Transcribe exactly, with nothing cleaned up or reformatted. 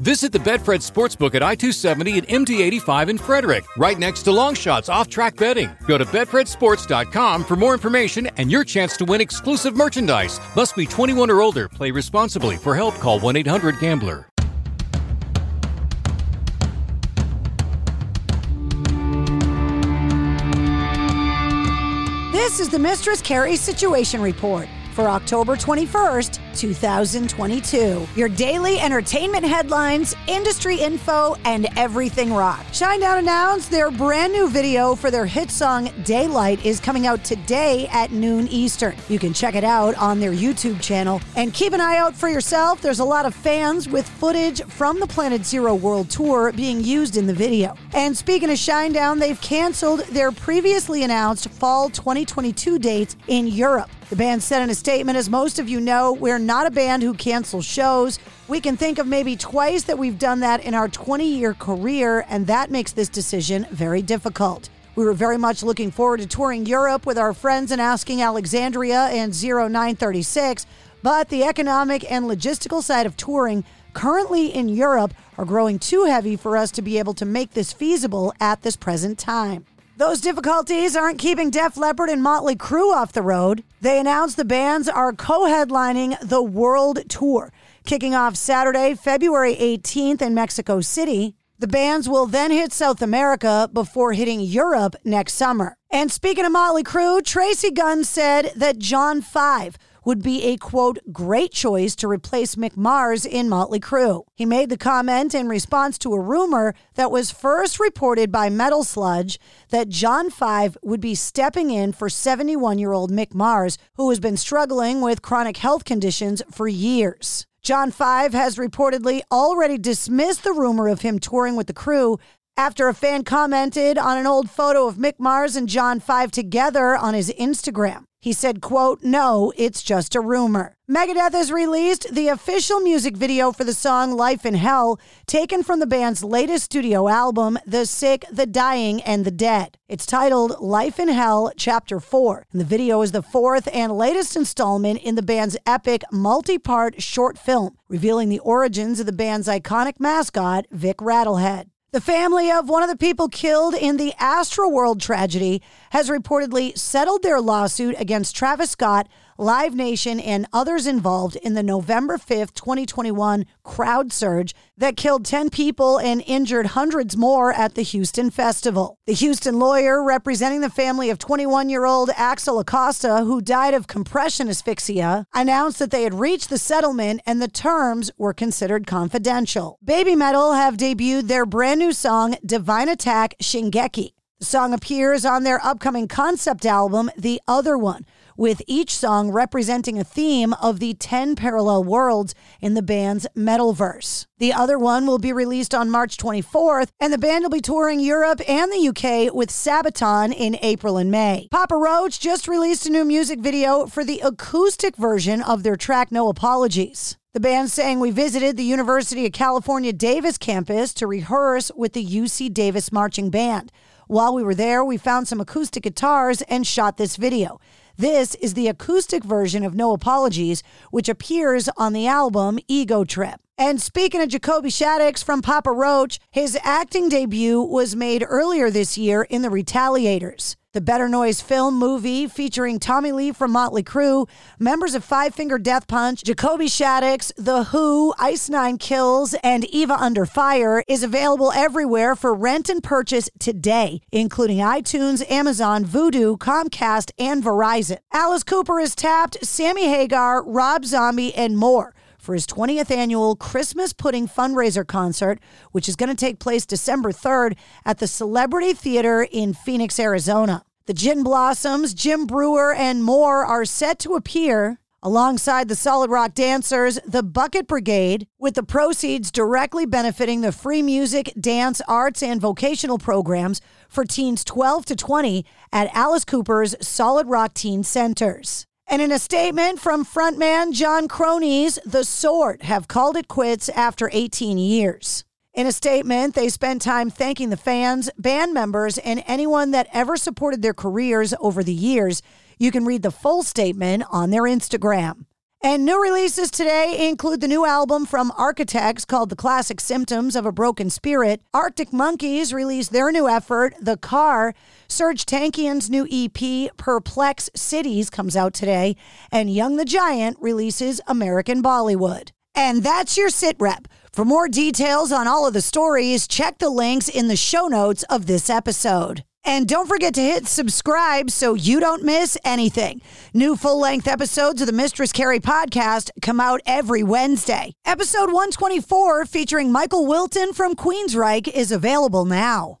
Visit the Betfred Sportsbook at I two seventy and M D eighty-five in Frederick, right next to Long Shots off-track betting. Go to Betfred Sports dot com for more information and your chance to win exclusive merchandise. Must be twenty-one or older. Play responsibly. For help, call one eight hundred gambler. This is the Mistress Carrie Situation Report for October twenty-first, two thousand twenty-two. Your daily entertainment headlines, industry info, and everything rock. Shinedown announced their brand new video for their hit song Daylight is coming out today at noon Eastern. You can check it out on their YouTube channel. And keep an eye out for yourself. There's a lot of fans with footage from the Planet Zero World Tour being used in the video. And speaking of Shinedown, they've canceled their previously announced fall twenty twenty-two dates in Europe. The band said in a statement, as most of you know, we're not a band who cancels shows. We can think of maybe twice that we've done that in our twenty-year career, and that makes this decision very difficult. We were very much looking forward to touring Europe with our friends and Asking Alexandria and oh nine thirty-six, but the economic and logistical side of touring currently in Europe are growing too heavy for us to be able to make this feasible at this present time. Those difficulties aren't keeping Def Leppard and Motley Crue off the road. They announced the bands are co-headlining the World Tour, kicking off Saturday, February eighteenth in Mexico City. The bands will then hit South America before hitting Europe next summer. And speaking of Motley Crue, Tracii Guns said that John five would be a, quote, great choice to replace Mick Mars in Motley Crue. He made the comment in response to a rumor that was first reported by Metal Sludge that John five would be stepping in for seventy-one-year-old Mick Mars, who has been struggling with chronic health conditions for years. John five has reportedly already dismissed the rumor of him touring with the crew after a fan commented on an old photo of Mick Mars and John five together on his Instagram. He said, quote, no, it's just a rumor. Megadeth has released the official music video for the song Life in Hell, taken from the band's latest studio album, The Sick, The Dying, and The Dead. It's titled Life in Hell, Chapter four. And the video is the fourth and latest installment in the band's epic multi-part short film, revealing the origins of the band's iconic mascot, Vic Rattlehead. The family of one of the people killed in the Astroworld tragedy has reportedly settled their lawsuit against Travis Scott, Live Nation, and others involved in the November fifth, twenty twenty-one crowd surge that killed ten people and injured hundreds more at the Houston Festival. The Houston lawyer representing the family of twenty-one-year-old Axel Acosta, who died of compression asphyxia, announced that they had reached the settlement and the terms were considered confidential. Baby Metal have debuted their brand new song, Divine Attack Shingeki. The song appears on their upcoming concept album, The Other One, with each song representing a theme of the ten parallel worlds in the band's metalverse. The Other One will be released on March twenty-fourth, and the band will be touring Europe and the U K with Sabaton in April and May. Papa Roach just released a new music video for the acoustic version of their track No Apologies. The band saying, we visited the University of California Davis campus to rehearse with the U C Davis Marching Band. While we were there, we found some acoustic guitars and shot this video. This is the acoustic version of No Apologies, which appears on the album Ego Trip. And speaking of Jacoby Shaddix from Papa Roach, his acting debut was made earlier this year in The Retaliators. The Better Noise film movie featuring Tommy Lee from Motley Crue, members of Five Finger Death Punch, Jacoby Shaddix, The Who, Ice Nine Kills, and Eva Under Fire is available everywhere for rent and purchase today, including iTunes, Amazon, Vudu, Comcast, and Verizon. Alice Cooper is tapped, Sammy Hagar, Rob Zombie, and more for his twentieth annual Christmas Pudding fundraiser concert, which is going to take place December third at the Celebrity Theater in Phoenix, Arizona. The Gin Blossoms, Jim Brewer, and more are set to appear alongside the Solid Rock Dancers, the Bucket Brigade, with the proceeds directly benefiting the free music, dance, arts, and vocational programs for teens twelve to twenty at Alice Cooper's Solid Rock Teen Centers. And in a statement from frontman John Cronies, The Sort have called it quits after eighteen years. In a statement, they spent time thanking the fans, band members, and anyone that ever supported their careers over the years. You can read the full statement on their Instagram. And new releases today include the new album from Architects called The Classic Symptoms of a Broken Spirit. Arctic Monkeys released their new effort, The Car. Serj Tankian's new E P, Perplex Cities, comes out today. And Young the Giant releases American Bollywood. And that's your sit rep. For more details on all of the stories, check the links in the show notes of this episode. And don't forget to hit subscribe so you don't miss anything. New full-length episodes of the Mistress Carrie podcast come out every Wednesday. Episode one twenty-four featuring Michael Wilton from Queensryche is available now.